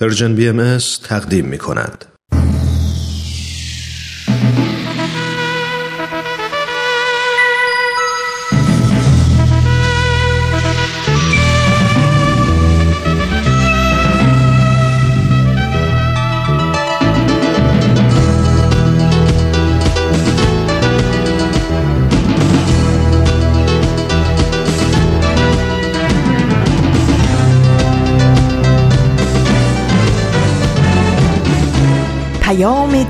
پرژن BMS تقدیم می‌کند.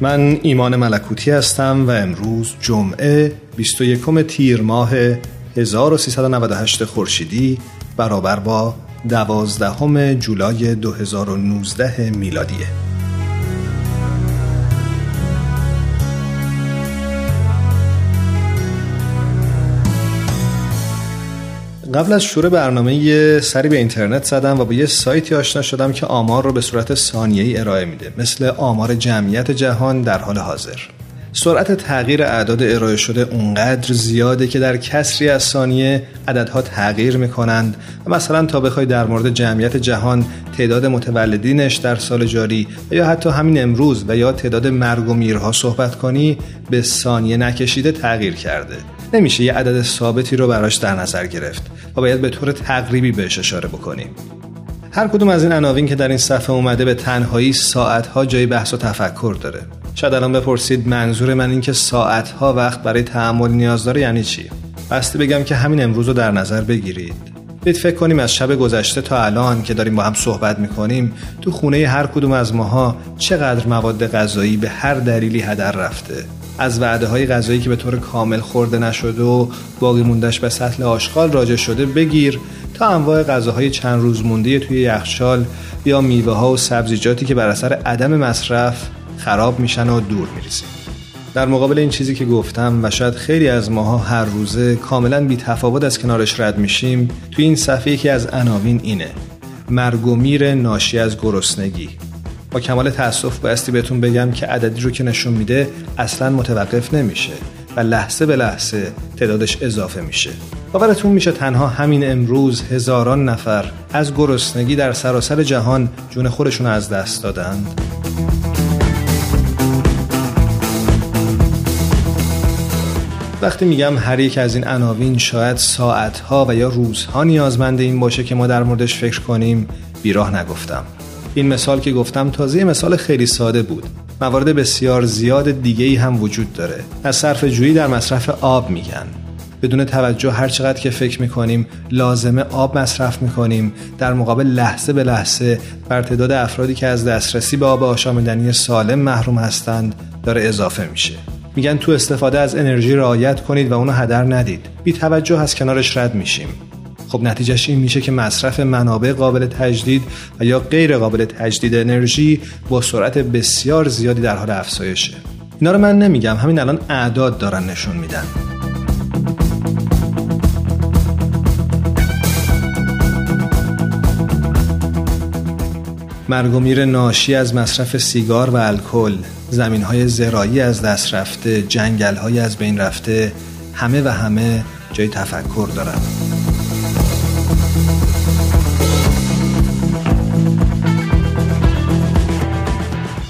من ایمان ملکوتی هستم و امروز جمعه 21 تیر ماه 1398 خورشیدی برابر با 12 جولای 2019 میلادیه. قبل از شروع برنامه یه سری به اینترنت زدم و با یه سایتی آشنا شدم که آمار رو به صورت ثانیه‌ای ارائه میده، مثل آمار جمعیت جهان در حال حاضر. سرعت تغییر اعداد ارائه شده اونقدر زیاده که در کسری از ثانیه عددها تغییر میکنند. مثلا تا بخوای در مورد جمعیت جهان، تعداد متولدینش در سال جاری و یا حتی همین امروز و یا تعداد مرگ و میرها صحبت کنی، به ثانیه نکشیده تغییر کرده. نمیشه یه عدد ثابتی رو براش در نظر گرفت و باید به طور تقریبی بهش اشاره بکنیم. هر کدوم از این عناوین که در این صفحه اومده به تنهایی ساعتها جای بحث و تفکر داره. شاید الان بپرسید منظور من این که ساعتها وقت برای تأمل نیاز داره یعنی چی؟ بسته بگم که همین امروز رو در نظر بگیرید. بیت فکر کنیم از شب گذشته تا الان که داریم با هم صحبت میکنیم، تو خونه هر کدوم از ماها چقدر مواد غذایی به هر دلیلی هدر رفته؟ از وعده‌های غذایی که به طور کامل خورده نشده و باقی مونده‌اش به سطل آشغال راجع شده بگیر، تا انواع غذاهای چند روز مونده توی یخچال یا میوه‌ها و سبزیجاتی که بر اثر عدم مصرف خراب میشن و دور میریزیم. در مقابل این چیزی که گفتم و شاید خیلی از ماها هر روزه کاملاً بی‌تفاوت از کنارش رد میشیم، توی این صفحه یکی از عناوین اینه: مرگ و میر ناشی از گرسنگی. با کمال تأسف بایستی بهتون بگم که عددی رو که نشون میده اصلاً متوقف نمیشه و لحظه به لحظه تعدادش اضافه میشه. باورتون میشه تنها همین امروز هزاران نفر از گرسنگی در سراسر جهان جون خودشون از دست دادند؟ وقتی میگم هر یک از این عناوین شاید ساعتها و یا روزها نیازمند این باشه که ما در موردش فکر کنیم، بیراه نگفتم. این مثال که گفتم تازه مثال خیلی ساده بود. موارد بسیار زیاد دیگه‌ای هم وجود داره. از صرفه‌جویی در مصرف آب میگن. بدون توجه هر چقدر که فکر می‌کنیم لازمه آب مصرف می‌کنیم، در مقابل لحظه به لحظه بر تعداد افرادی که از دسترسی به آب آشامیدنی سالم محروم هستند داره اضافه میشه. میگن تو استفاده از انرژی رعایت کنید و اونو هدر ندید. بی توجه از کنارش رد میشیم. خب نتیجهش این میشه که مصرف منابع قابل تجدید و یا غیر قابل تجدید انرژی با سرعت بسیار زیادی در حال افزایشه. اینا رو من نمیگم، همین الان اعداد دارن نشون میدن. مرگ و میر ناشی از مصرف سیگار و الکل، زمینهای زراعی از دست رفته، جنگل‌های از بین رفته، همه و همه جای تفکر دارن.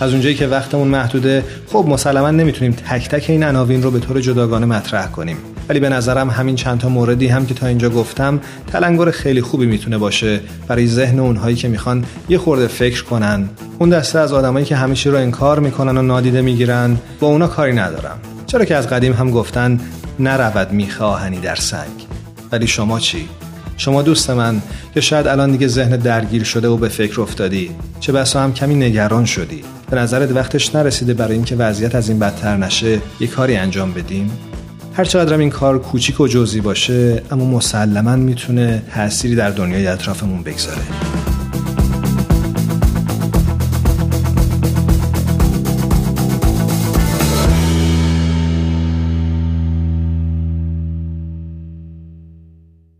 از اونجایی که وقتمون محدوده، خب مسلماً نمیتونیم تک تک این عناوین رو به طور جداگانه مطرح کنیم، ولی به نظرم همین چند تا موردی هم که تا اینجا گفتم تلنگر خیلی خوبی میتونه باشه برای ذهن اونهایی که میخوان یه خورده فکر کنن. اون دسته از آدمایی که همیشه رو انکار میکنن و نادیده میگیرن، با اونا کاری ندارم، چرا که از قدیم هم گفتن نرود میخ آهنی در سنگ. ولی شما چی؟ شما دوست من که شاید الان دیگه ذهن درگیر شده و به فکر افتادی، چه بسا هم کمی نگران شدی، به نظرت وقتش نرسیده برای اینکه وضعیت از این بدتر نشه یه کاری انجام بدیم؟ هر چقدرم این کار کوچیک و جزئی باشه، اما مسلماً میتونه تأثیری در دنیای اطرافمون بگذاره.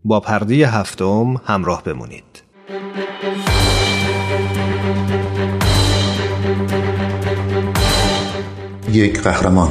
با پرده هفتم همراه بمونید. یک قهرمان.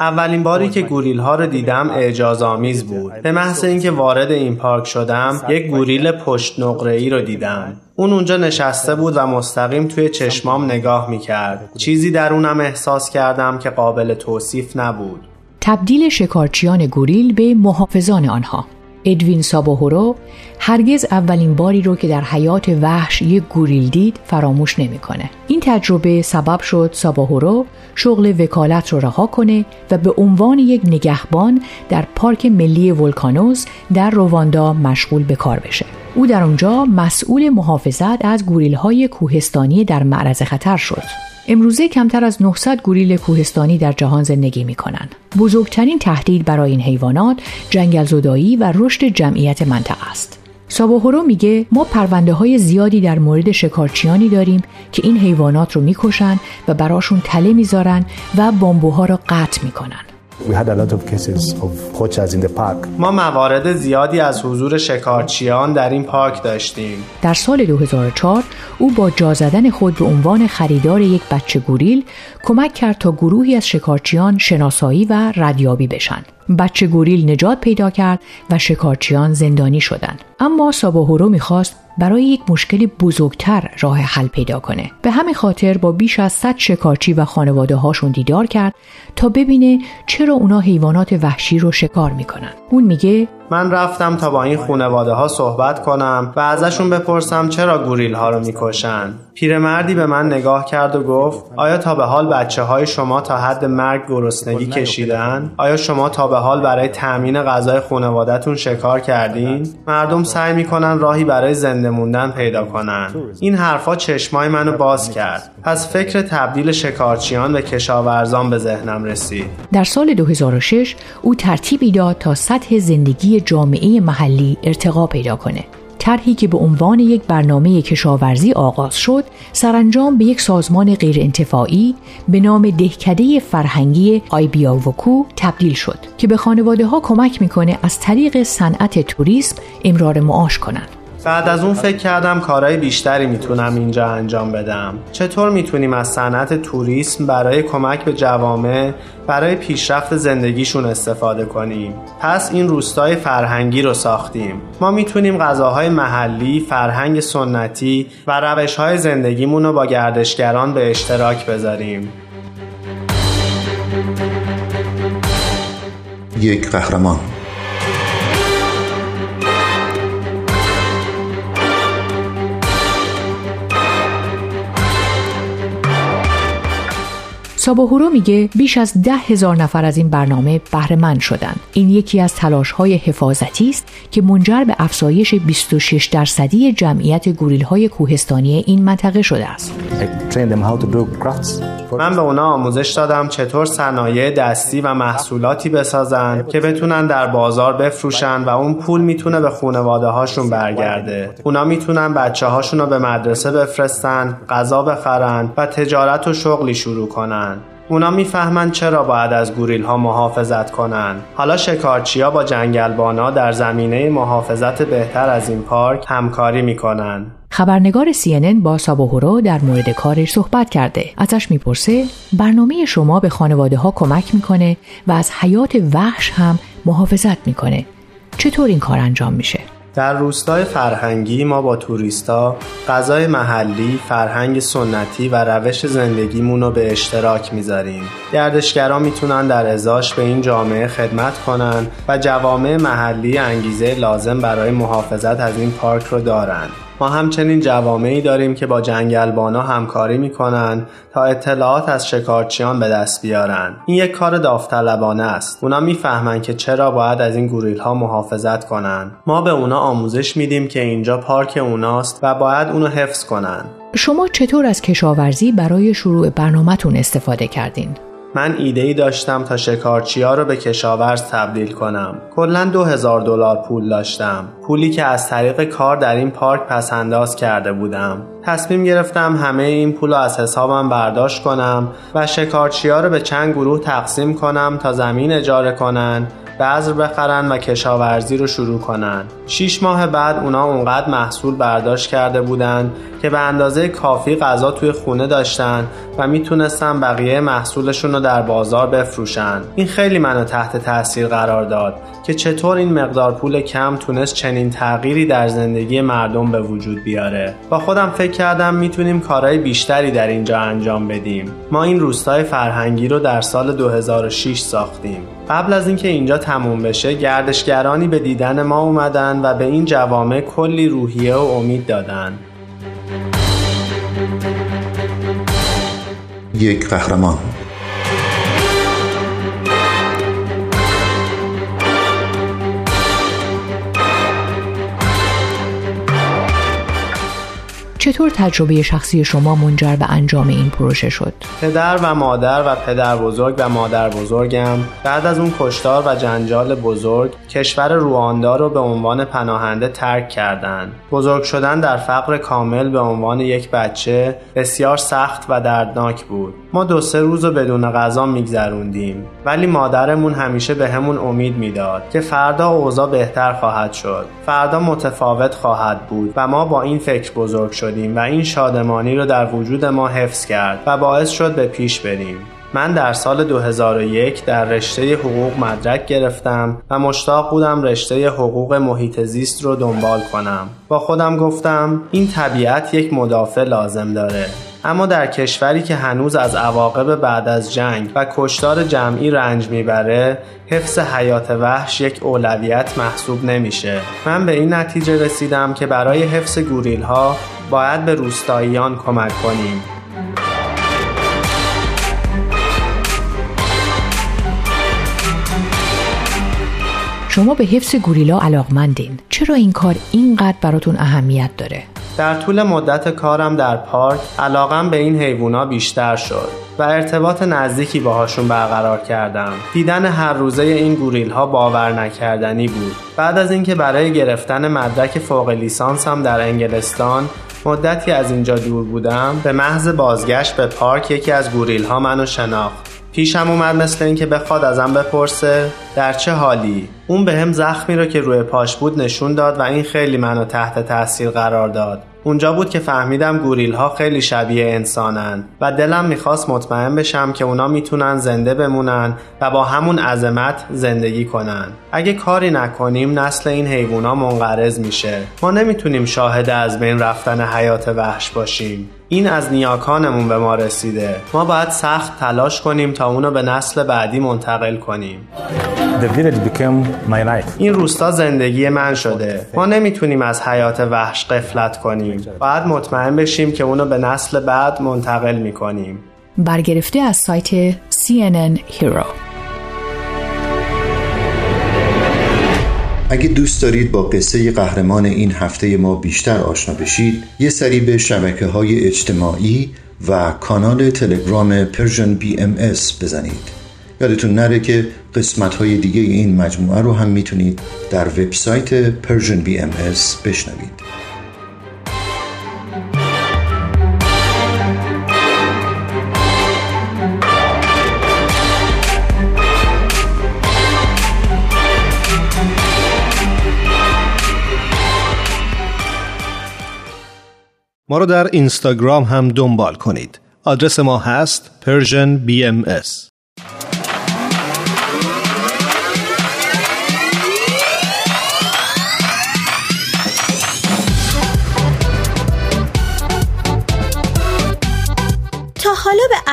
اولین باری که گوریل ها رو دیدم اعجازآمیز بود. به محض اینکه وارد این پارک شدم، یک گوریل پشت نقره‌ای رو دیدم. اون اونجا نشسته بود و مستقیم توی چشمام نگاه میکرد. چیزی درونم احساس کردم که قابل توصیف نبود. تبدیل شکارچیان گوریل به محافظان آنها. ادوین سابوهورو هرگز اولین باری رو که در حیات وحش یک گوریل دید فراموش نمی‌کنه. این تجربه سبب شد سابوهورو شغل وکالت رو رها کنه و به عنوان یک نگهبان در پارک ملی ولکانوز در رواندا مشغول به کار بشه. او در اونجا مسئول محافظت از گوریل‌های کوهستانی در معرض خطر شد. امروزه کمتر از 900 گوریل کوهستانی در جهان زندگی می‌کنند. بزرگترین تهدید برای این حیوانات جنگل‌زدایی و رشد جمعیت منطقه است. سابوهورو میگه ما پرونده‌های زیادی در مورد شکارچیانی داریم که این حیوانات رو می‌کشن و براشون تله می‌ذارن و بامبوها رو قطع می‌کنن. ما موارد زیادی از حضور شکارچیان در این پارک داشتیم. در سال 2004 او با جا زدن خود به عنوان خریدار یک بچه گوریل کمک کرد تا گروهی از شکارچیان شناسایی و ردیابی بشن. بچه گوریل نجات پیدا کرد و شکارچیان زندانی شدند. اما سابوهورو میخواست برای یک مشکل بزرگتر راه حل پیدا کنه. به همین خاطر با بیش از 100 شکارچی و خانواده هاشون دیدار کرد تا ببینه چرا اونا حیوانات وحشی رو شکار میکنن. اون میگه من رفتم تا با این خانواده ها صحبت کنم و ازشون بپرسم چرا گوریل ها رو میکشن. پیرمردی به من نگاه کرد و گفت آیا تا به حال بچه های شما تا حد مرگ گرسنگی کشیدن؟ آیا شما تا به حال برای تامین غذای خانواده‌تون شکار کردین؟ مردم سعی میکنن راهی برای زنده موندن پیدا کنن. این حرفا چشمای منو باز کرد. پس فکر تبدیل شکارچیان و کشاورزان به ذهنم رسید. در سال 2006 او ترتیبی داد تا سطح زندگی جامعه محلی ارتقا پیدا کنه. طرحی که به عنوان یک برنامه کشاورزی آغاز شد، سرانجام به یک سازمان غیرانتفاعی به نام دهکده فرهنگی آی بیاوکو تبدیل شد که به خانواده‌ها کمک می‌کنه از طریق صنعت توریسم امرار معاش کنند. بعد از اون فکر کردم کارهای بیشتری میتونم اینجا انجام بدم. چطور میتونیم از صنعت توریسم برای کمک به جوامع برای پیشرفت زندگیشون استفاده کنیم؟ پس این روستای فرهنگی رو ساختیم. ما میتونیم غذاهای محلی، فرهنگ سنتی و روشهای زندگیمون رو با گردشگران به اشتراک بذاریم. یک قهرمان. سابوهورو میگه بیش از 10,000 نفر از این برنامه بهره مند شدند. این یکی از تلاش‌های حفاظتی است که منجر به افزایش 26% جمعیت گوریل‌های کوهستانی این منطقه شده است. من به اونا آموزش دادم چطور صنایع دستی و محصولاتی بسازن که بتونن در بازار بفروشن و اون پول میتونه به خانواده‌هاشون برگرده. اونا میتونن بچه‌هاشون رو به مدرسه بفرستن، غذا بخرن و تجارت و شغلی شروع کنن. اونا میفهمن چرا باید از گوریل ها محافظت کنن. حالا شکارچیا با جنگلبانا در زمینه محافظت بهتر از این پارک همکاری میکنن. خبرنگار CNN با سابوهورو در مورد کارش صحبت کرده. ازش میپرسه برنامه شما به خانواده ها کمک میکنه و از حیات وحش هم محافظت میکنه. چطور این کار انجام میشه؟ در روستای فرهنگی ما با توریستا غذای محلی، فرهنگ سنتی و روش زندگیمون رو به اشتراک میذاریم. گردشگران میتونن در ازاش به این جامعه خدمت کنن و جوامع محلی انگیزه لازم برای محافظت از این پارک رو دارن. ما همچنین جوامعی داریم که با جنگلبانا همکاری میکنن تا اطلاعات از شکارچیان به دست بیارن. این یک کار داوطلبانه است. اونا میفهمن که چرا باید از این گوریل ها محافظت کنن. ما به اونا آموزش میدیم که اینجا پارک اوناست و باید اونو حفظ کنن. شما چطور از کشاورزی برای شروع برنامه‌تون استفاده کردین؟ من ایده‌ای داشتم تا شکارچی‌ها رو به کشاورز تبدیل کنم. کلاً $2000 پول داشتم. پولی که از طریق کار در این پارک پس‌انداز کرده بودم. تصمیم گرفتم همه این پول رو از حسابم برداشت کنم و شکارچی‌ها رو به چند گروه تقسیم کنم تا زمین اجاره کنن، بذر بخرن و کشاورزی رو شروع کنن. 6 ماه بعد اونا اونقدر محصول برداشت کرده بودن که به اندازه کافی غذا توی خونه داشتن و میتونستن بقیه محصولشون رو در بازار بفروشن. این خیلی منو تحت تاثیر قرار داد که چطور این مقدار پول کم تونست چنین تغییری در زندگی مردم به وجود بیاره. با خودم فکر کردم میتونیم کارهای بیشتری در اینجا انجام بدیم. ما این روستای فرهنگی رو در سال 2006 ساختیم. قبل از اینکه اینجا تموم بشه، گردشگرانی به دیدن ما اومدن و به این جوامع کلی روحیه و امید دادن. یک قهرمان. چطور تجربه شخصی شما منجر به انجام این پروژه شد؟ پدر و مادر و پدر بزرگ و مادر بزرگم بعد از اون کشتار و جنجال بزرگ کشور رواندا رو به عنوان پناهنده ترک کردند. بزرگ شدن در فقر کامل به عنوان یک بچه بسیار سخت و دردناک بود. ما 2-3 روز رو بدون غذا میگذروندیم، ولی مادرمون همیشه به همون امید میداد که فردا اوضاع بهتر خواهد شد، فردا متفاوت خواهد بود و ما با این فکر بزرگ شدیم و این شادمانی رو در وجود ما حفظ کرد و باعث شد به پیش بریم. من در سال 2001 در رشته حقوق مدرک گرفتم و مشتاق بودم رشته حقوق محیط زیست رو دنبال کنم. با خودم گفتم این طبیعت یک مدافع لازم داره. اما در کشوری که هنوز از عواقب بعد از جنگ و کشتار جمعی رنج میبره، حفظ حیات وحش یک اولویت محسوب نمیشه. من به این نتیجه رسیدم که برای حفظ گوریل ها باید به روستاییان کمک کنیم. شما به حفظ گوریلا علاقمندین. چرا این کار اینقدر براتون اهمیت داره؟ در طول مدت کارم در پارک علاقم به این حیوونا بیشتر شد و ارتباط نزدیکی باهاشون برقرار کردم. دیدن هر روزه این گوریل ها باور نکردنی بود. بعد از اینکه برای گرفتن مدرک فوق لیسانسم در انگلستان مدتی از اینجا دور بودم، به محض بازگشت به پارک یکی از گوریل ها منو شناخت. پیشم اومد مثل این که بخواد ازم بپرسه در چه حالی. اون به هم زخمی رو که روی پاش بود نشون داد و این خیلی منو تحت تاثیر قرار داد. اونجا بود که فهمیدم گوریل ها خیلی شبیه انسانن و دلم میخواست مطمئن بشم که اونا میتونن زنده بمونن و با همون عظمت زندگی کنن. اگه کاری نکنیم نسل این حیوونا منقرض میشه. ما نمیتونیم شاهد از بین رفتن حیات وحش باشیم. این از نیاکانمون به ما رسیده. ما باید سخت تلاش کنیم تا اونو به نسل بعدی منتقل کنیم. این روستا زندگی من شده. ما نمیتونیم از حیات وحش غفلت کنیم. باید مطمئن بشیم که اونو به نسل بعد منتقل میکنیم. برگرفته از سایت CNN Hero. اگه دوست دارید با قصه قهرمان این هفته ما بیشتر آشنا بشید، یه سری به شبکه‌های اجتماعی و کانال تلگرام Persian BMS بزنید. یادتون نره که قسمت‌های دیگه این مجموعه رو هم میتونید در وبسایت Persian BMS بشنوید. ما رو در اینستاگرام هم دنبال کنید. آدرس ما هست Persian BMS. حالا به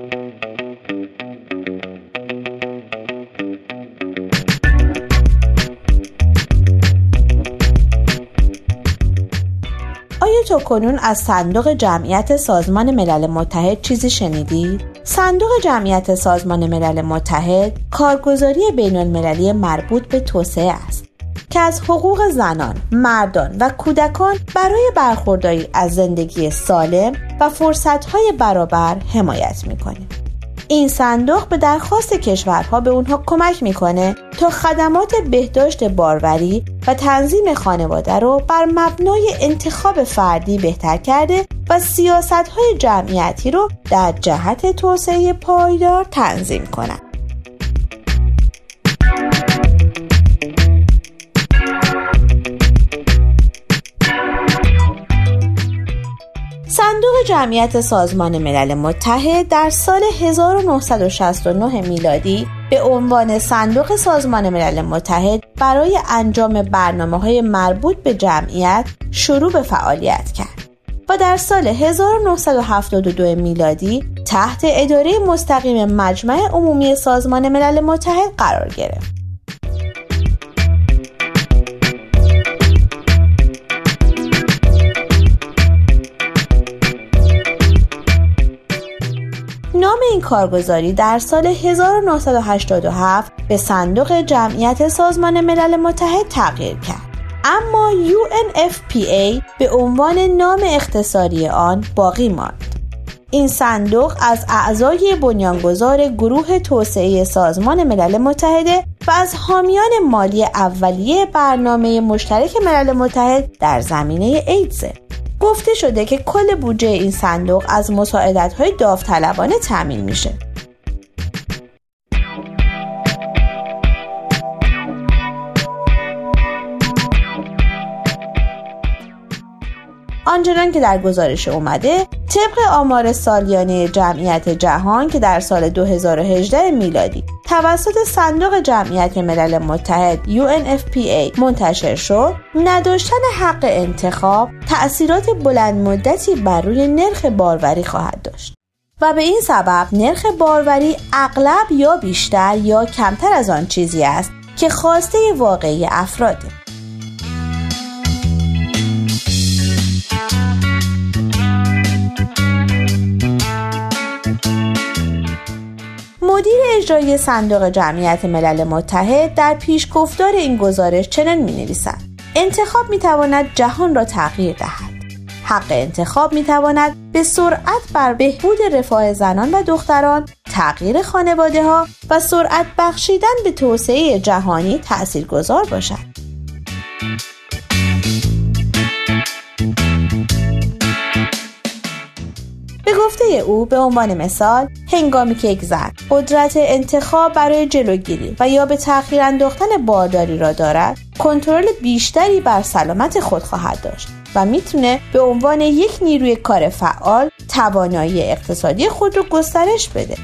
آیا تاکنون از صندوق جمعیت سازمان ملل متحد چیزی شنیدید؟ صندوق جمعیت سازمان ملل متحد کارگزاری بین‌المللی مربوط به توسعه است که از حقوق زنان، مردان و کودکان برای برخورداری از زندگی سالم و فرصت‌های برابر حمایت می‌کند. این صندوق به درخواست کشورها به اونها کمک میکنه تا خدمات بهداشت باروری و تنظیم خانواده رو بر مبنای انتخاب فردی بهتر کرده و سیاست‌های جمعیتی رو در جهت توسعه پایدار تنظیم کنند. صندوق جمعیت سازمان ملل متحد در سال 1969 میلادی به عنوان صندوق سازمان ملل متحد برای انجام برنامه‌های مربوط به جمعیت شروع به فعالیت کرد و در سال 1972 میلادی تحت اداره مستقیم مجمع عمومی سازمان ملل متحد قرار گرفت. نام این کارگزاری در سال 1987 به صندوق جمعیت سازمان ملل متحد تغییر کرد، اما UNFPA به عنوان نام اختصاری آن باقی ماند. این صندوق از اعضای بنیانگذار گروه توسعه سازمان ملل متحد و از حامیان مالی اولیه برنامه مشترک ملل متحد در زمینه ایدز. گفته شده که کل بودجه این صندوق از مساعدت‌های داوطلبانه تامین میشه. آنچنان که در گزارش اومده، طبق آمار سالیانه جمعیت جهان که در سال 2018 میلادی توسط صندوق جمعیت ملل متحد UNFPA منتشر شد، نداشتن حق انتخاب تأثیرات بلند مدتی بر روی نرخ باروری خواهد داشت و به این سبب نرخ باروری اغلب یا بیشتر یا کمتر از آن چیزی است که خواسته واقعی افراده. مدیر اجرایی صندوق جمعیت ملل متحد در پیشگفتار این گزارش چنین می‌نویسد: انتخاب می‌تواند جهان را تغییر دهد. حق انتخاب می‌تواند به سرعت بر بهبود رفاه زنان و دختران، تغییر خانواده‌ها و سرعت بخشیدن به توسعه جهانی تأثیرگذار باشد. او به عنوان مثال، هنگامی که یک زن قدرت انتخاب برای جلوگیری و یا به تأخیر انداختن بارداری را دارد، کنترل بیشتری بر سلامت خود خواهد داشت و میتونه به عنوان یک نیروی کار فعال توانایی اقتصادی خود را گسترش بده.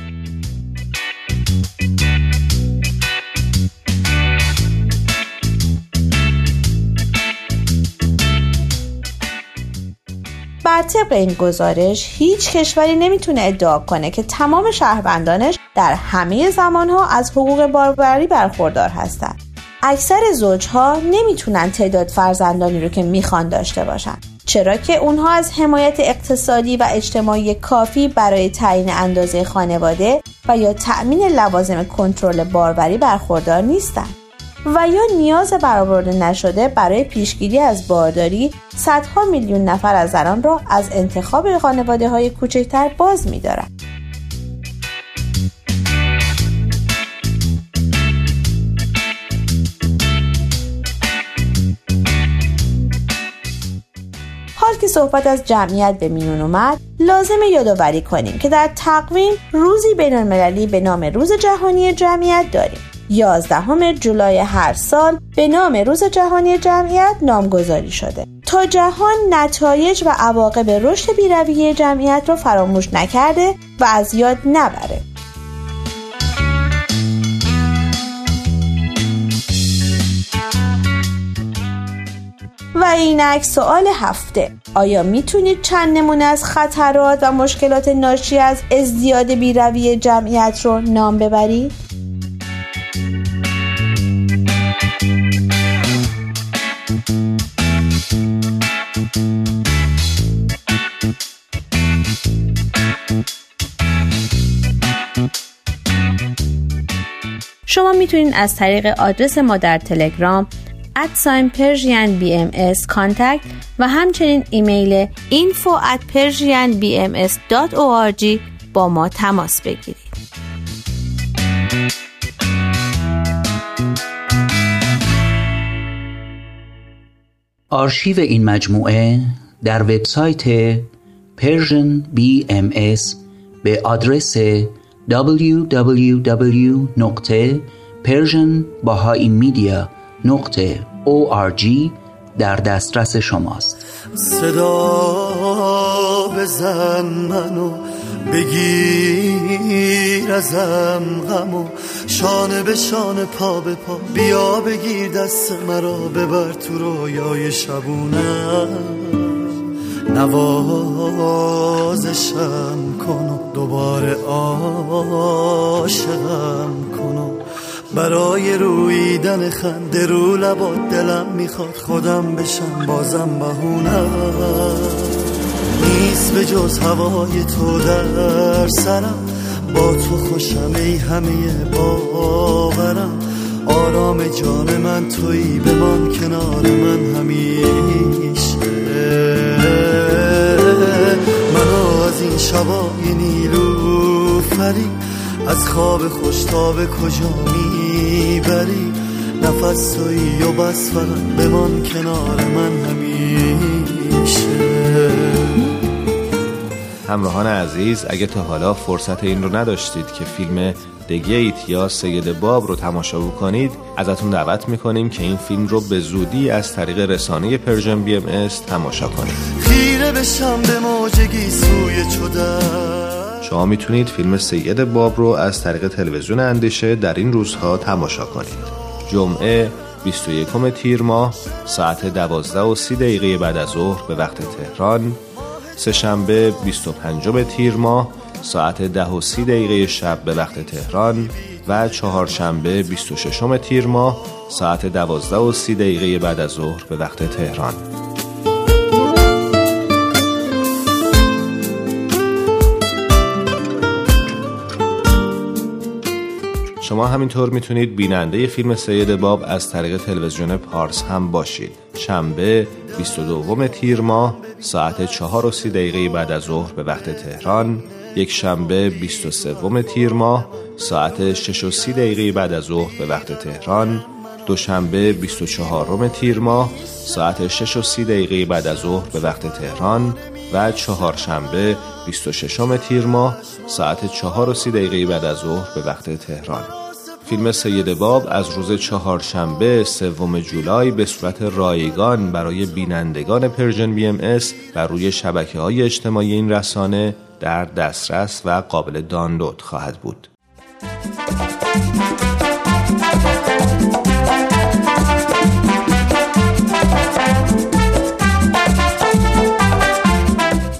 بر طبق این گزارش، هیچ کشوری نمیتونه ادعا کنه که تمام شهروندانش در همه زمانها از حقوق باروری برخوردار هستند. اکثر زوجها نمیتونن تعداد فرزندانی رو که میخوان داشته باشن، چرا که اونها از حمایت اقتصادی و اجتماعی کافی برای تعیین اندازه خانواده و یا تأمین لوازم کنترل باروری برخوردار نیستن و یا نیاز برآورده نشده برای پیشگیری از بارداری صدها میلیون نفر از زنان را از انتخاب خانواده‌های کوچکتر باز می‌دارد. حال که صحبت از جمعیت به میون اومد، لازم یادآوری کنیم که در تقویم روزی بین‌المللی به نام روز جهانی جمعیت داریم. 11 جولای هر سال به نام روز جهانی جمعیت نامگذاری شده تا جهان نتایج و عواقب رشد بی‌رویه جمعیت را فراموش نکرده و از یاد نبره. و اینک سوال هفته: آیا میتونید چند نمونه از خطرات و مشکلات ناشی از ازدیاد بی‌رویه جمعیت رو نام ببرید؟ میتونین از طریق آدرس ما در تلگرام @persianbms کانتکت و همچنین ایمیل info@persianbms.org با ما تماس بگیرید. آرشیو این مجموعه در وبسایت Persian BMS به آدرس www.persianbahaimedia.org در دسترس شماست. صدا بزن منو بگیر ازم غمو، شانه به شانه پا به پا بیا بگیر دست مرا، ببر تو رویای شبونه نوازشم کن و دوباره عاشقم کن و برای رویدن خنده رو لبات دلم میخواد خودم بشم بازم بهونه نیست به جز هوای تو در سرم، با تو خوشم ای همه باورم، آرام جان من تویی بمان کنار من همیشه، منو از این شبای نیلوفری از خواب خوش تا به کجا میبری، نفس تویی و بس فقط بمان کنار من همیشه. همراهان عزیز، اگه تا حالا فرصت این رو نداشتید که فیلم دگیت یا سید باب رو تماشا بکنید، ازتون دعوت میکنیم که این فیلم رو به زودی از طریق رسانه پرژن BMS تماشا کنید. خیره بشم به موجگی سوی چدر. شما میتونید فیلم سید باب رو از طریق تلویزیون اندیشه در این روزها تماشا کنید. جمعه 21 تیر ماه ساعت 12:30 بعد از ظهر به وقت تهران، سه‌شنبه 25 تیر ماه ساعت 10:30 شب به وقت تهران و چهارشنبه 26 تیر ماه ساعت 12:30 بعد از ظهر به وقت تهران. شما همینطور میتونید بیننده فیلم سید باب از طریق تلویزیون پارس هم باشید. شنبه 22 تیر ماه ساعت 4:30 بعد از ظهر به وقت تهران، یک شنبه 23 تیر ماه ساعت 6:30 بعد از ظهر به وقت تهران، دوشنبه 24 تیر ماه ساعت 6:30 بعد از ظهر به وقت تهران و چهارشنبه 26 تیر ماه ساعت 4:30 بعد از ظهر به وقت تهران. فیلم سید باب از روز چهارشنبه 3 جولای به صورت رایگان برای بینندگان پرژن BMS و روی شبکه‌های اجتماعی این رسانه در دسترس و قابل دانلود خواهد بود.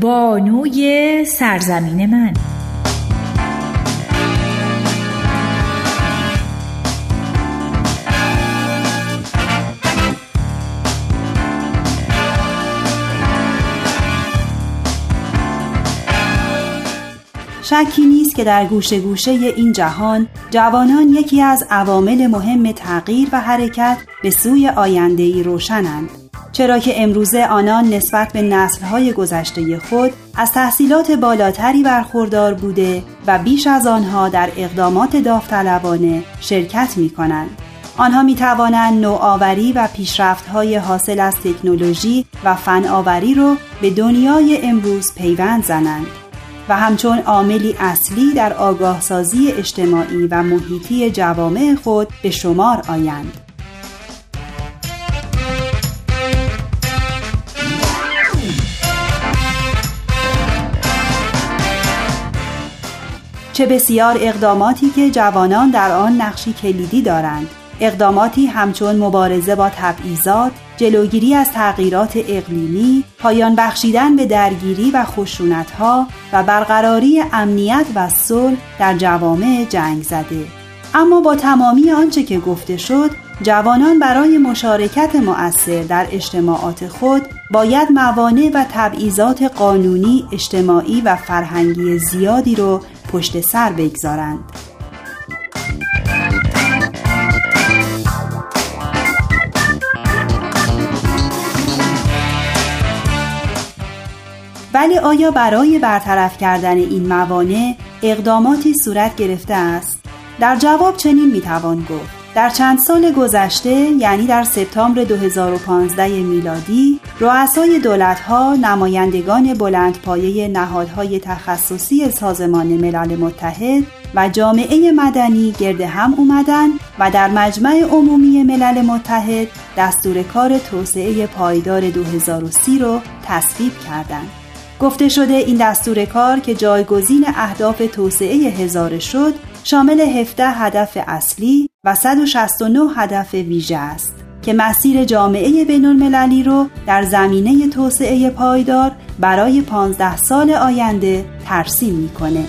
بانوی سرزمین من. شکی نیست که در گوشه گوشه این جهان جوانان یکی از عوامل مهم تغییر و حرکت به سوی آینده‌ای روشنند، چرا که امروزه آنان نسبت به نسل‌های گذشته خود از تحصیلات بالاتری برخوردار بوده و بیش از آنها در اقدامات داوطلبانه شرکت می‌کنند. آنها می‌توانند نوآوری و پیشرفت‌های حاصل از تکنولوژی و فناوری را به دنیای امروز پیوند زنند و همچون عاملی اصلی در آگاهسازی اجتماعی و محیطی جوامع خود به شمار آیند. چه بسیار اقداماتی که جوانان در آن نقشی کلیدی دارند. اقداماتی همچون مبارزه با تبعیضات، جلوگیری از تغییرات اقلیمی، پایان بخشیدن به درگیری و خشونت‌ها و برقراری امنیت و صلح در جوامع جنگ زده. اما با تمامی آنچه که گفته شد، جوانان برای مشارکت مؤثر در اجتماعات خود باید موانع و تبعیضات قانونی، اجتماعی و فرهنگی زیادی رو پشت سر بگذارند. ولی آیا برای برطرف کردن این موانع اقداماتی صورت گرفته است؟ در جواب چنین میتوان گفت: در چند سال گذشته، یعنی در سپتامبر 2015 میلادی، رؤسای دولت‌ها، نمایندگان بلندپایه نهادهای تخصصی سازمان ملل متحد و جامعه مدنی گرد هم آمدند و در مجمع عمومی ملل متحد دستور کار توسعه پایدار 2030 را تصویب کردند. گفته شده این دستور کار که جایگزین اهداف توسعه 1000 شد، شامل 17 هدف اصلی و 169 هدف ویژه است که مسیر جامعه بین‌المللی رو در زمینه توسعه پایدار برای 15 سال آینده ترسیم می‌کنه.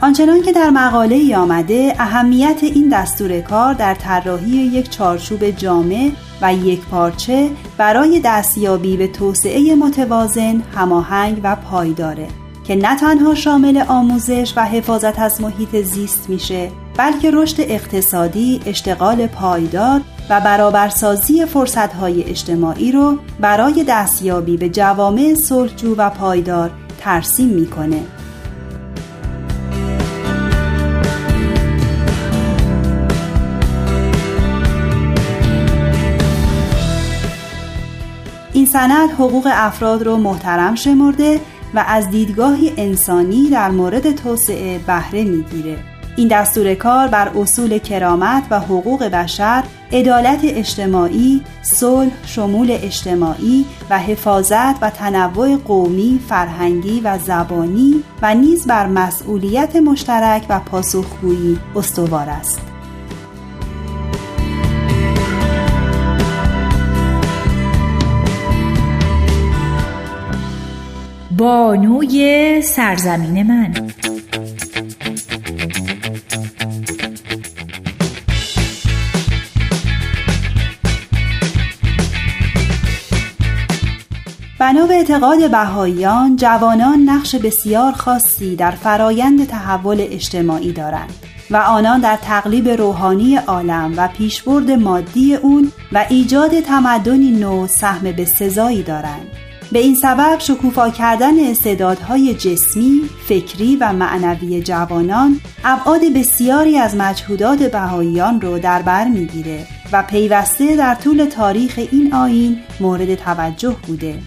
آنچنان که در مقاله‌ای آمده، اهمیت این دستور کار در طراحی یک چارچوب جامع و یکپارچه برای دستیابی به توسعه متوازن، هماهنگ و پایداره که نه تنها شامل آموزش و حفاظت از محیط زیست میشه، بلکه رشد اقتصادی، اشتغال پایدار و برابرسازی فرصت‌های اجتماعی رو برای دستیابی به جوامع صلحجو و پایدار ترسیم میکنه. این سند حقوق افراد رو محترم شمرده و از دیدگاهی انسانی در مورد توسعه بهره می‌گیره. این دستور کار بر اصول کرامت و حقوق بشر، عدالت اجتماعی، صلح، شمول اجتماعی و حفاظت و تنوع قومی، فرهنگی و زبانی و نیز بر مسئولیت مشترک و پاسخگویی استوار است. بانوی سرزمین من. بنا به اعتقاد بهائیان، جوانان نقش بسیار خاصی در فرایند تحول اجتماعی دارند و آنان در تقلیب روحانی عالم و پیشبرد مادی اون و ایجاد تمدنی نو سهم بسزایی دارند. به این سبب شکوفا کردن استعدادهای جسمی، فکری و معنوی جوانان ابعاد بسیاری از مجهودات بهائیان رو در بر می‌گیره و پیوسته در طول تاریخ این آیین مورد توجه بوده.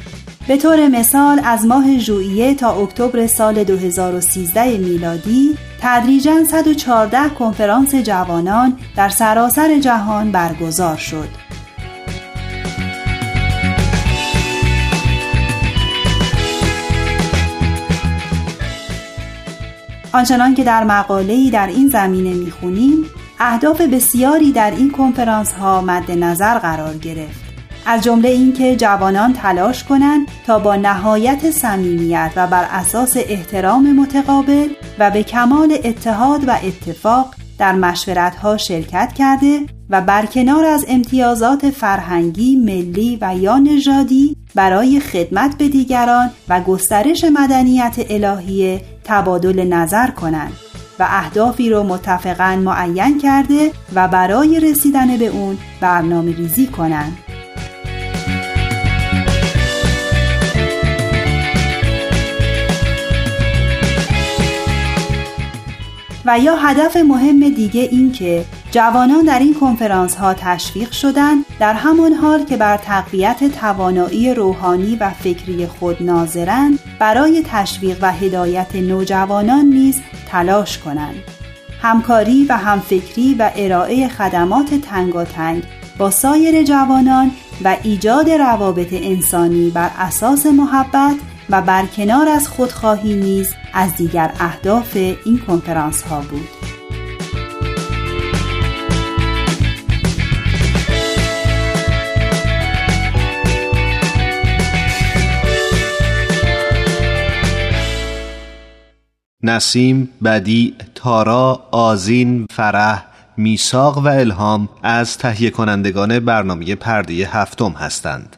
به طور مثال، از ماه ژوئیه تا اکتبر سال 2013 میلادی تدریجاً 114 کنفرانس جوانان در سراسر جهان برگزار شد. آنچنان که در مقاله‌ای در این زمینه می‌خونیم، اهداف بسیاری در این کنفرانس‌ها مد نظر قرار گرفت، از جمله اینکه جوانان تلاش کنند تا با نهایت صمیمیت و بر اساس احترام متقابل و به کمال اتحاد و اتفاق در مشورت‌ها شرکت کرده و برکنار از امتیازات فرهنگی، ملی و یا نژادی برای خدمت به دیگران و گسترش مدنیت الهیه تبادل نظر کنند و اهدافی را متفقاً معین کرده و برای رسیدن به اون برنامه ریزی کنند. و یا هدف مهم دیگه این که جوانان در این کنفرانس ها تشویق شدند در همان حال که بر تقویت توانایی روحانی و فکری خود ناظرند، برای تشویق و هدایت نوجوانان نیز تلاش کنند. همکاری و همفکری و ارائه خدمات تنگاتنگ با سایر جوانان و ایجاد روابط انسانی بر اساس محبت و برکنار از خودخواهی نیز از دیگر اهداف این کنفرانس ها بود. نسیم، بدیع، تارا، آذین، فرح، میثاق و الهام از تهیه کنندگان برنامه پرده هفتم هستند.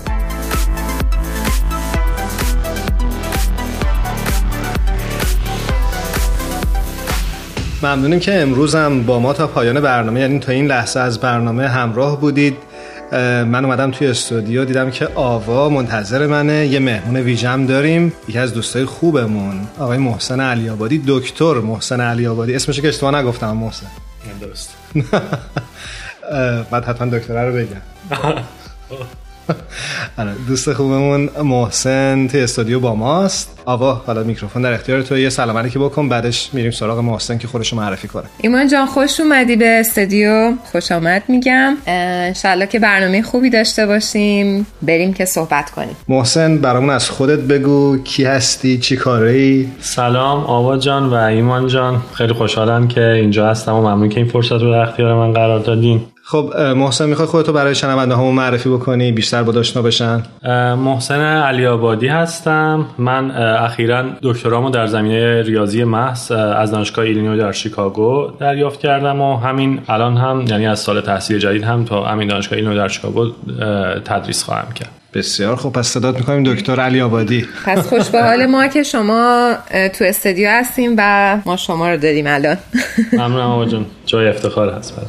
ممنونیم که امروز هم با ما تا پایان برنامه، یعنی تا این لحظه از برنامه همراه بودید. من اومدم توی استودیو، دیدم که آوا منتظر منه. یه مهمون ویژم داریم، یکی از دوستای خوبمون، آقای محسن علیابادی، دکتر محسن علیابادی. اسمشو که اشتباه نگفتم، محسن درست. بعد حتما دکتره رو بگم. دوست خوبمون محسن توی استودیو با ماست. آوا، حالا میکروفون در اختیار تو، یه سلام علیکی بکن، بعدش میریم سراغ محسن که خودشو معرفی کنه. ایمان جان، خوش اومدی به استودیو. خوش آمد میگم، انشالله که برنامه خوبی داشته باشیم. بریم که صحبت کنیم. محسن، برامون از خودت بگو، کی هستی، چی کاری؟ سلام آوا جان و ایمان جان، خیلی خوشحالم که اینجا هستم و ممنون که این فرصت رو در اختیار من قرار دادین. خب محسن، میخوای خودتو برای شنونده همون معرفی بکنی، بیشتر با آشنا بشن؟ محسن علیابادی هستم. من اخیراً دکترامو در زمینه ریاضی محض از دانشگاه ایلینوی در شیکاگو دریافت کردم و همین الان هم، یعنی از سال تحصیل جدید هم تا همین دانشگاه ایلینوی در شیکاگو تدریس خواهم کرد. بسیار خب، پس صدات میکنیم دکتر علیابادی. پس خوش به حال ما که شما تو استودیو هستیم و ما شما رو داریم الان. ممنونم آقا جون، جای افتخار هست.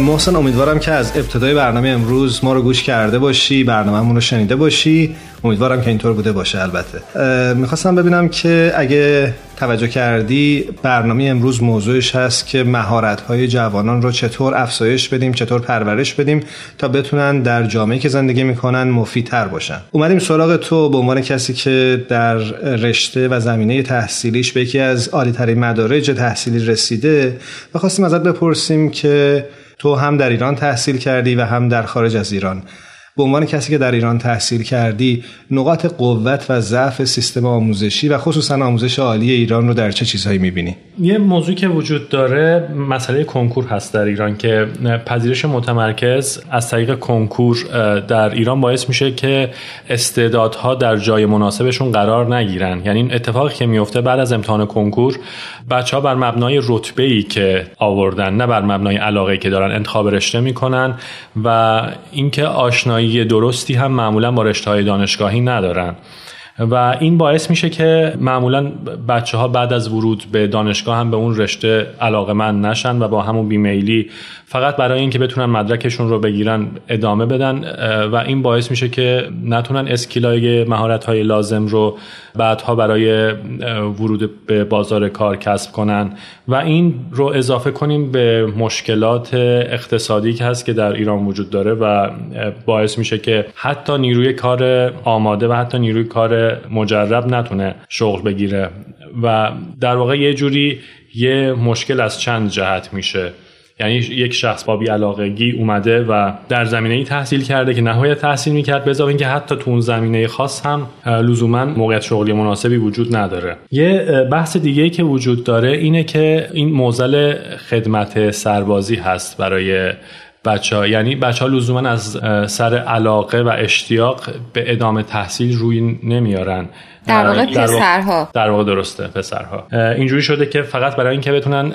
محسن، امیدوارم که از ابتدای برنامه امروز ما رو گوش کرده باشی، برنامه‌مون رو شنیده باشی. امیدوارم که اینطور بوده باشه. البته میخواستم ببینم که اگه توجه کردی، برنامه امروز موضوعش هست که مهارت‌های جوانان رو چطور افزایش بدیم، چطور پرورش بدیم تا بتونن در جامعه‌ای که زندگی می‌کنن مفیدتر باشن. اومدیم سراغ تو به عنوان کسی که در رشته و زمینه تحصیلیش به یکی از عالی‌ترین مدارج تحصیلی رسیده و خواستیم ازت بپرسیم که تو هم در ایران تحصیل کردی و هم در خارج از ایران. به عنوان کسی که در ایران تحصیل کردی، نقاط قوت و ضعف سیستم آموزشی و خصوصا آموزش عالی ایران رو در چه چیزهایی می‌بینی؟ یه موضوعی که وجود داره مسئله کنکور هست در ایران، که پذیرش متمرکز از طریق کنکور در ایران باعث میشه که استعدادها در جای مناسبشون قرار نگیرن. یعنی اتفاقی که میفته بعد از امتحان کنکور، بچه‌ها بر مبنای رتبه‌ای که آوردن نه بر مبنای علاقه‌ای که دارن انتخاب رشته می‌کنن و اینکه آشنایی درستی هم معمولا با رشته‌های دانشگاهی ندارن و این باعث میشه که معمولا بچه‌ها بعد از ورود به دانشگاه هم به اون رشته علاقه‌مند نشن و با همون بیمیلی فقط برای این که بتونن مدرکشون رو بگیرن ادامه بدن و این باعث میشه که نتونن اسکیلای مهارت‌های لازم رو بعدها برای ورود به بازار کار کسب کنن و این رو اضافه کنیم به مشکلات اقتصادی که هست که در ایران وجود داره و باعث میشه که حتی نیروی کار آماده و حتی نیروی کار مجرب نتونه شغل بگیره و در واقع یه جوری یه مشکل از چند جهت میشه. یعنی یک شخص با بی‌علاقگی اومده و در زمینه‌ای تحصیل کرده که نهایت تحصیل میکرد، به علاوه اینکه حتی تو اون زمینه خاص هم لزوما موقعیت شغلی مناسبی وجود نداره. یه بحث دیگه‌ای که وجود داره اینه که این معضل خدمت سربازی هست برای بچه‌ها، یعنی بچه‌ها لزوما از سر علاقه و اشتیاق به ادامه تحصیل روی نمیارن، در واقع پسرها، در واقع درسته، پسرها اینجوری شده که فقط برای اینکه بتونن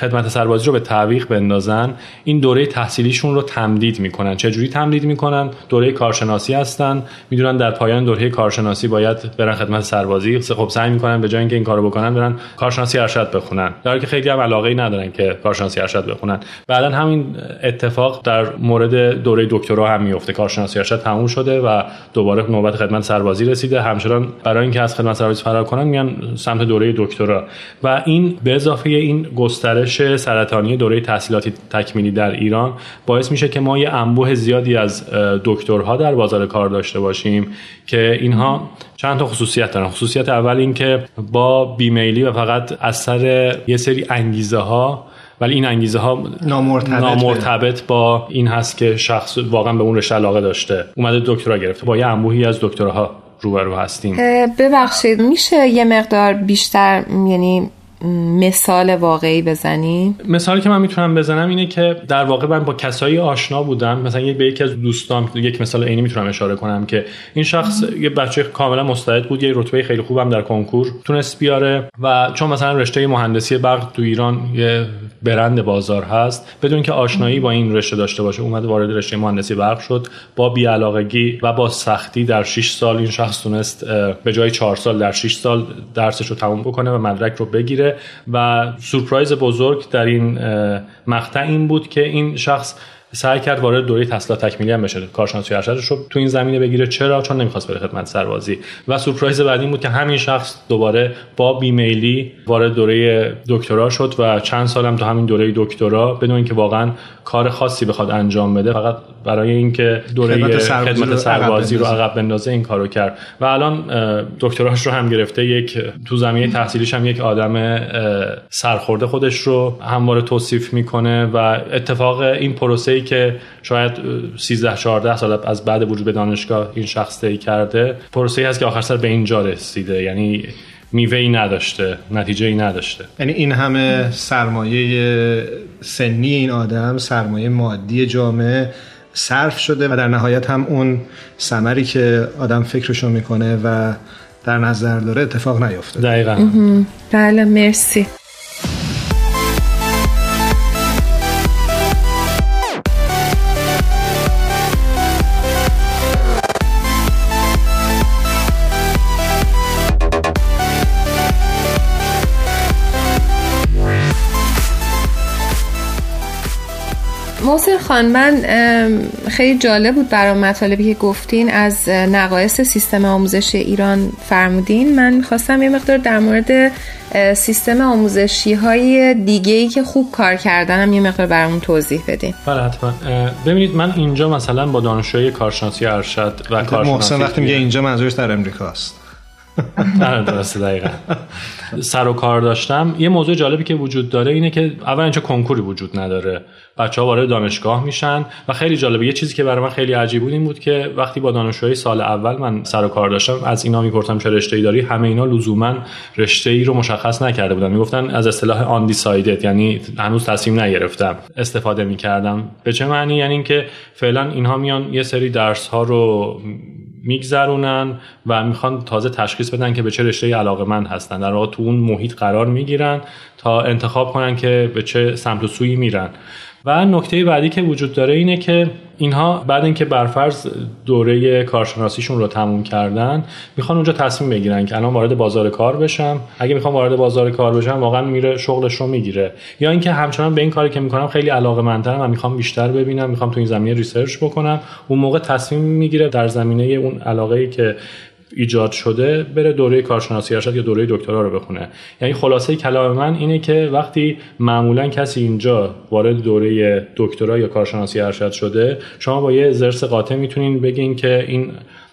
خدمت سربازی رو به تعویق بندازن این دوره تحصیلیشون رو تمدید میکنن. چه جوری تمدید میکنن؟ دوره کارشناسی هستن، میدونن در پایان دوره کارشناسی باید برن خدمت سربازی، خب سعی میکنن به جای اینکه این کارو بکنن برن کارشناسی ارشد بخونن، در حالی که خیلی هم علاقه‌ای ندارن که کارشناسی ارشد بخونن. بعدن همین اتفاق در مورد دوره دکترا هم میفته، کارشناسی ارشد تموم شده و دوباره نوبت خدمت سربازی رسیده، همچنان برای اینکه از خدمت سربازی فرار کنن میان سمت دوره دکترا. و این به اضافه این گسترش سرطانی دوره تحصیلاتی تکمیلی در ایران باعث میشه که ما یه انبوه زیادی از دکترها در بازار کار داشته باشیم که اینها چند تا خصوصیت دارن. خصوصیت اول این که با بیمیلی و فقط اثر یه سری انگیزه ها، ولی این انگیزه ها نامرتبط با این هست که شخص واقعا به اون رشته علاقه داشته، اومده دکترا گرفته، با یه انبوهی از دکتراها روبرو هستیم. ببخشید میشه یه مقدار بیشتر یعنی مثال واقعی بزنیم؟ مثالی که من میتونم بزنم اینه که در واقع من با کسایی آشنا بودم، مثلا به یکی از دوستام یک مثال عینی میتونم اشاره کنم که این شخص یه بچه کاملا مستعد بود، یه رتبه خیلی خوبم در کنکور تونست بیاره و چون مثلا رشته مهندسی برق تو ایران یه برند بازار هست، بدون که آشنایی با این رشته داشته باشه اومد وارد رشته مهندسی برق شد. با بی‌علاقگی و با سختی در 6 سال این شخص تونست به جای 4 سال در 6 سال درسش رو تموم بکنه و مدرک رو بگیره. و سورپرایز بزرگ در این مقطع این بود که این شخص سعی کرد وارد دوره تحصیلات تکمیلی هم بشه، کارشناسی ارشدش رو تو این زمینه بگیره. چرا؟ چون نمیخواست بره خدمت سربازی. و سورپرایز بعد این بود که همین شخص دوباره با بیمیلی وارد دوره دکترا شد و چند سال هم تو همین دوره دکترا بدون اینکه واقعا کار خاصی بخواد انجام بده، فقط برای اینکه دوره خدمت سربازی رو عقب بندازه این کارو کرد. و الان دکتراش رو هم گرفته، یک تو زمینه تحصیلیش هم یک آدم سرخورده خودش رو همواره توصیف میکنه. و اتفاق این پروسه که شاید 13 14 سال از بعد ورود به دانشگاه این شخص طی کرده، پروسه‌ای هست که آخر سر به اینجا رسیده، یعنی میوه‌ای نداشته، نتیجه‌ای نداشته. یعنی این همه سرمایه سنی این آدم، سرمایه مادی جامعه صرف شده و در نهایت هم اون ثمری که آدم فکرشو میکنه و در نظر داره اتفاق نیافته. دقیقاً. بله، مرسی. محسن خان، من خیلی جالب بود برای مطالبی که گفتین از نقایص سیستم آموزشی ایران فرمودین. من خواستم یه مقدار در مورد سیستم آموزشی های دیگه‌ای که خوب کار کردن هم یه مقدار برامون توضیح بدین. بله حتما. ببینید من اینجا مثلا با دانشجوی کارشناسی ارشد و کارشناسی محسن وقتی میگه اینجا منظورش در امریکاست. درسته، دقیقاً سر و کار داشتم. یه موضوع جالبی که وجود داره اینه که اولا اینجا کنکوری وجود نداره، بچه‌ها وارد دانشگاه میشن و خیلی جالبه. یه چیزی که برای من خیلی عجیب بود این بود که وقتی با دانشجوهای سال اول من سر و کار داشتم از اینا می‌پرسیدم چه رشته‌ای داری، همه اینا لزوما رشته‌ای رو مشخص نکرده بودن، میگفتن از اصطلاح آن دیسایدد، یعنی هنوز تصمیم نگرفتم استفاده می‌کردم. به چه معنی؟ یعنی اینکه فعلا اینها میان یه سری درس‌ها رو میگذرونن و میخوان تازه تشخیص بدن که به چه رشته‌ای علاقه‌مند هستن، در واقع تو اون محیط قرار میگیرن تا انتخاب کنن که به چه سمت و سویی میرن. و نکته بعدی که وجود داره اینه که اینها بعد اینکه برفرض دوره کارشناسیشون رو تموم کردن میخوان اونجا تصمیم بگیرن که الان وارد بازار کار بشم. اگه میخوام وارد بازار کار بشم واقعا میره شغلش رو میگیره، یا اینکه همچنان به این کاری که میکنم خیلی علاقه‌مندم و میخوام بیشتر ببینم، میخوام تو این زمینه ریسرچ بکنم، اون موقع تصمیم میگیره در زمینه اون علاقه‌ای که ایجاد شده بره دوره کارشناسی ارشد یا دوره دکترا رو بخونه. یعنی خلاصه کلام من اینه که وقتی معمولا کسی اینجا وارد دوره دکترا یا کارشناسی ارشد شده، شما با یه ضرس قاطع میتونین بگین که این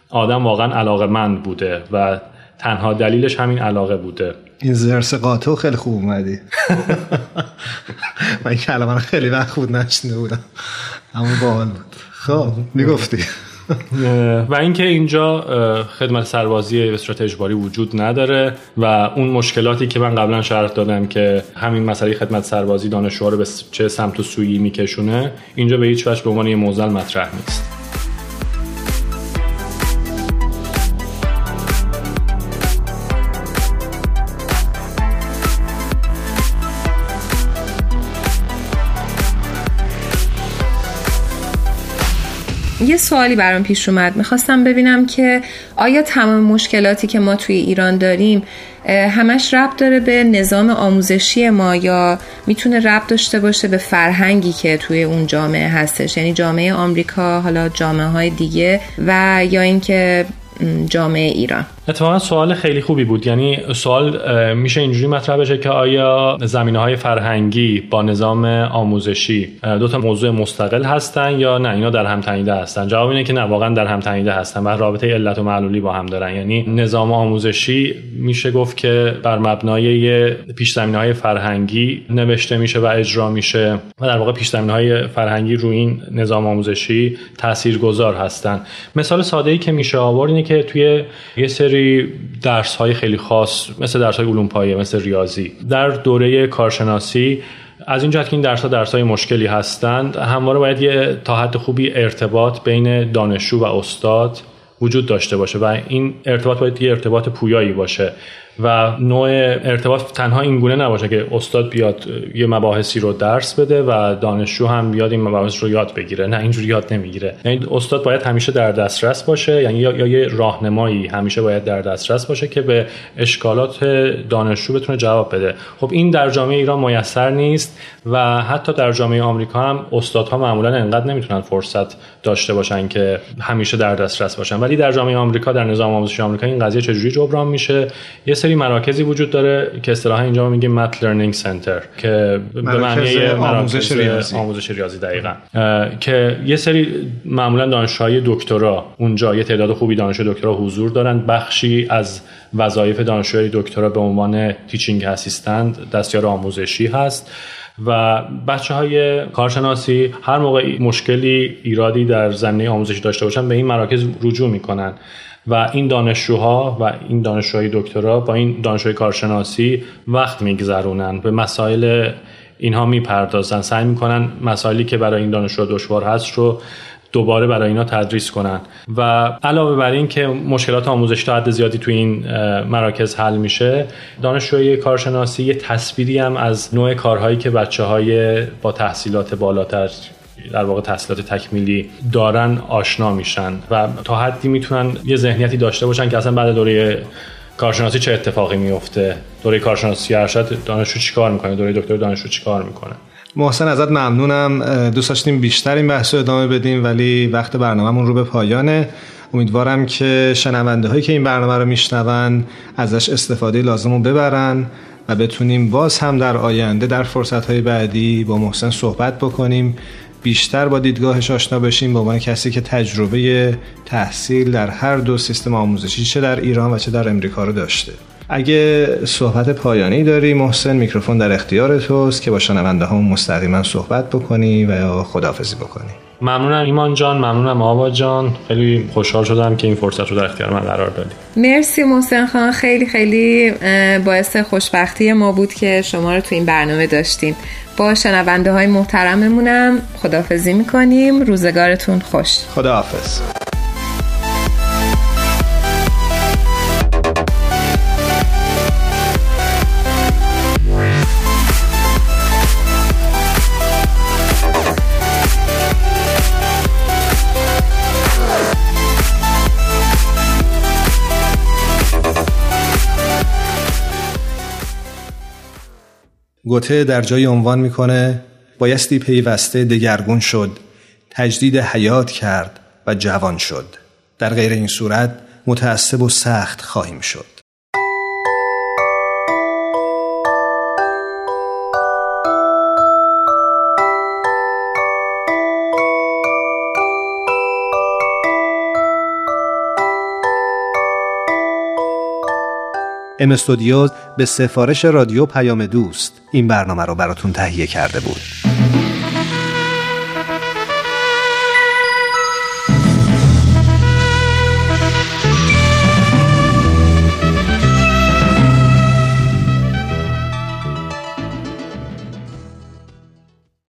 آدم واقعا علاقه‌مند بوده و تنها دلیلش همین علاقه بوده. این ضرس قاطع خیلی خوب اومدی. من این کلام رو خیلی وقت بود نشنیده بودم، اما باحال بود. خب میگفتی و اینکه اینجا خدمت سربازی استرات اجباری وجود نداره و اون مشکلاتی که من قبلا شرح دادم که همین مسئله خدمت سربازی دانشجوها رو به چه سمت و سویی میکشونه، اینجا به هیچ وجه به عنوان یه معضل مطرح نیست. یه سوالی برام پیش اومد، میخواستم ببینم که آیا تمام مشکلاتی که ما توی ایران داریم همش ربط داره به نظام آموزشی ما یا میتونه ربط داشته باشه به فرهنگی که توی اون جامعه هستش، یعنی جامعه آمریکا، حالا جامعه های دیگه، و یا اینکه جامعه ایران؟ اتفاقا سوال خیلی خوبی بود. یعنی سوال میشه اینجوری مطرح بشه که آیا زمینه‌های فرهنگی با نظام آموزشی دو تا موضوع مستقل هستن یا نه اینا در هم تنیده هستن؟ جواب اینه که نه، واقعا در هم تنیده هستن و رابطه علت و معلولی با هم دارن. یعنی نظام آموزشی میشه گفت که بر مبنای پیش زمینه‌های فرهنگی نوشته میشه و اجرا میشه و در واقع پیش زمینه‌های فرهنگی روی این نظام آموزشی تاثیرگذار هستن. مثال ساده‌ای که میشه آورد اینه که توی یه درس های خیلی خاص مثل درس های علوم پایه، مثل ریاضی، در دوره کارشناسی از این جهت که این درس ها درس های مشکلی هستند، همواره باید یه تا حد خوبی ارتباط بین دانشجو و استاد وجود داشته باشه و این ارتباط باید یه ارتباط پویایی باشه و نوع ارتباط تنها این گونه نباشه که استاد بیاد یه مباحثی رو درس بده و دانشجو هم بیاد این مباحث رو یاد بگیره. نه، اینجوری یاد نمیگیره. یعنی استاد باید همیشه در دسترس باشه، یعنی یا یه راهنمایی همیشه باید در دسترس باشه که به اشکالات دانشجو بتونه جواب بده. خب این در جامعه ایران میسر نیست و حتی در جامعه آمریکا هم استادها معمولا انقدر نمیتونن فرصت داشته باشن که همیشه در دسترس باشن، ولی در جامعه آمریکا، در نظام آموزشی آمریکا، این قضیه چجوری جبران میشه؟ سری مراکزی وجود داره که اصطلاحا اینجا میگه مت لرنینگ سنتر، که به معنی آموزش ریاضی دقیقاً، که یه سری معمولا دانشجوهای دکترا اونجا، یه تعداد خوبی دانشجو دکترا حضور دارن. بخشی از وظایف دانشجوهای دکترا به عنوان تیچینگ اسیستنت، دستیار آموزشی هست و بچه‌های کارشناسی هر موقع مشکلی، ایرادی در زمینه آموزشی داشته باشن به این مراکز رجوع میکنن و این دانشجوها و این دانشجوهای دکترا با این دانشجوهای کارشناسی وقت میگذرونن، به مسائل اینها میپردازن، سعی میکنن مسائلی که برای این دانشجو دشوار هست رو دوباره برای اینا تدریس کنن و علاوه بر این که مشکلات آموزشی تا حد زیادی تو این مراکز حل میشه، دانشجوی کارشناسی یه تصویری هم از نوع کارهایی که بچه‌های با تحصیلات بالاتر، در واقع تحصیلات تکمیلی دارن آشنا میشن و تا حدی میتونن یه ذهنیتی داشته باشن که اصلا بعد دوره کارشناسی چه اتفاقی میفته، دوره کارشناسی ارشد دانشجو چیکار میکنه، دوره دکتر دانشجو چیکار میکنه. محسن، ازت ممنونم. دوست داشتیم بیشتر این بحث رو ادامه بدیم ولی وقت برنامه‌مون رو به پایانه. امیدوارم که شنونده هایی که این برنامه رو میشنون ازش استفاده لازم رو ببرن و بتونیم باز هم در آینده در فرصت‌های بعدی با محسن صحبت بکنیم، بیشتر با دیدگاهش آشنا بشیم، به عنوان کسی که تجربه تحصیل در هر دو سیستم آموزشی، چه در ایران و چه در امریکا، رو داشته. اگه صحبت پایانی داری محسن، میکروفون در اختیار توست که با شنونده ها مستقیما صحبت بکنی و یا خداحافظی بکنی. ممنونم ایمان جان، ممنونم آوا جان، خیلی خوشحال شدم که این فرصت رو در اختیار من قرار دادی. مرسی محسن خان، خیلی خیلی باعث خوشبختی ما بود که شما رو تو این برنامه داشتیم. با شنونده های محترممونم خداحافظی میکنیم. روزگارتون خوش. خداحافظ. گوته در جای عنوان میکنه بایستی پیوسته دگرگون شد، تجدید حیات کرد و جوان شد، در غیر این صورت متعصب و سخت خواهیم شد. ام استودیوز به سفارش رادیو پیام دوست این برنامه رو براتون تهیه کرده بود.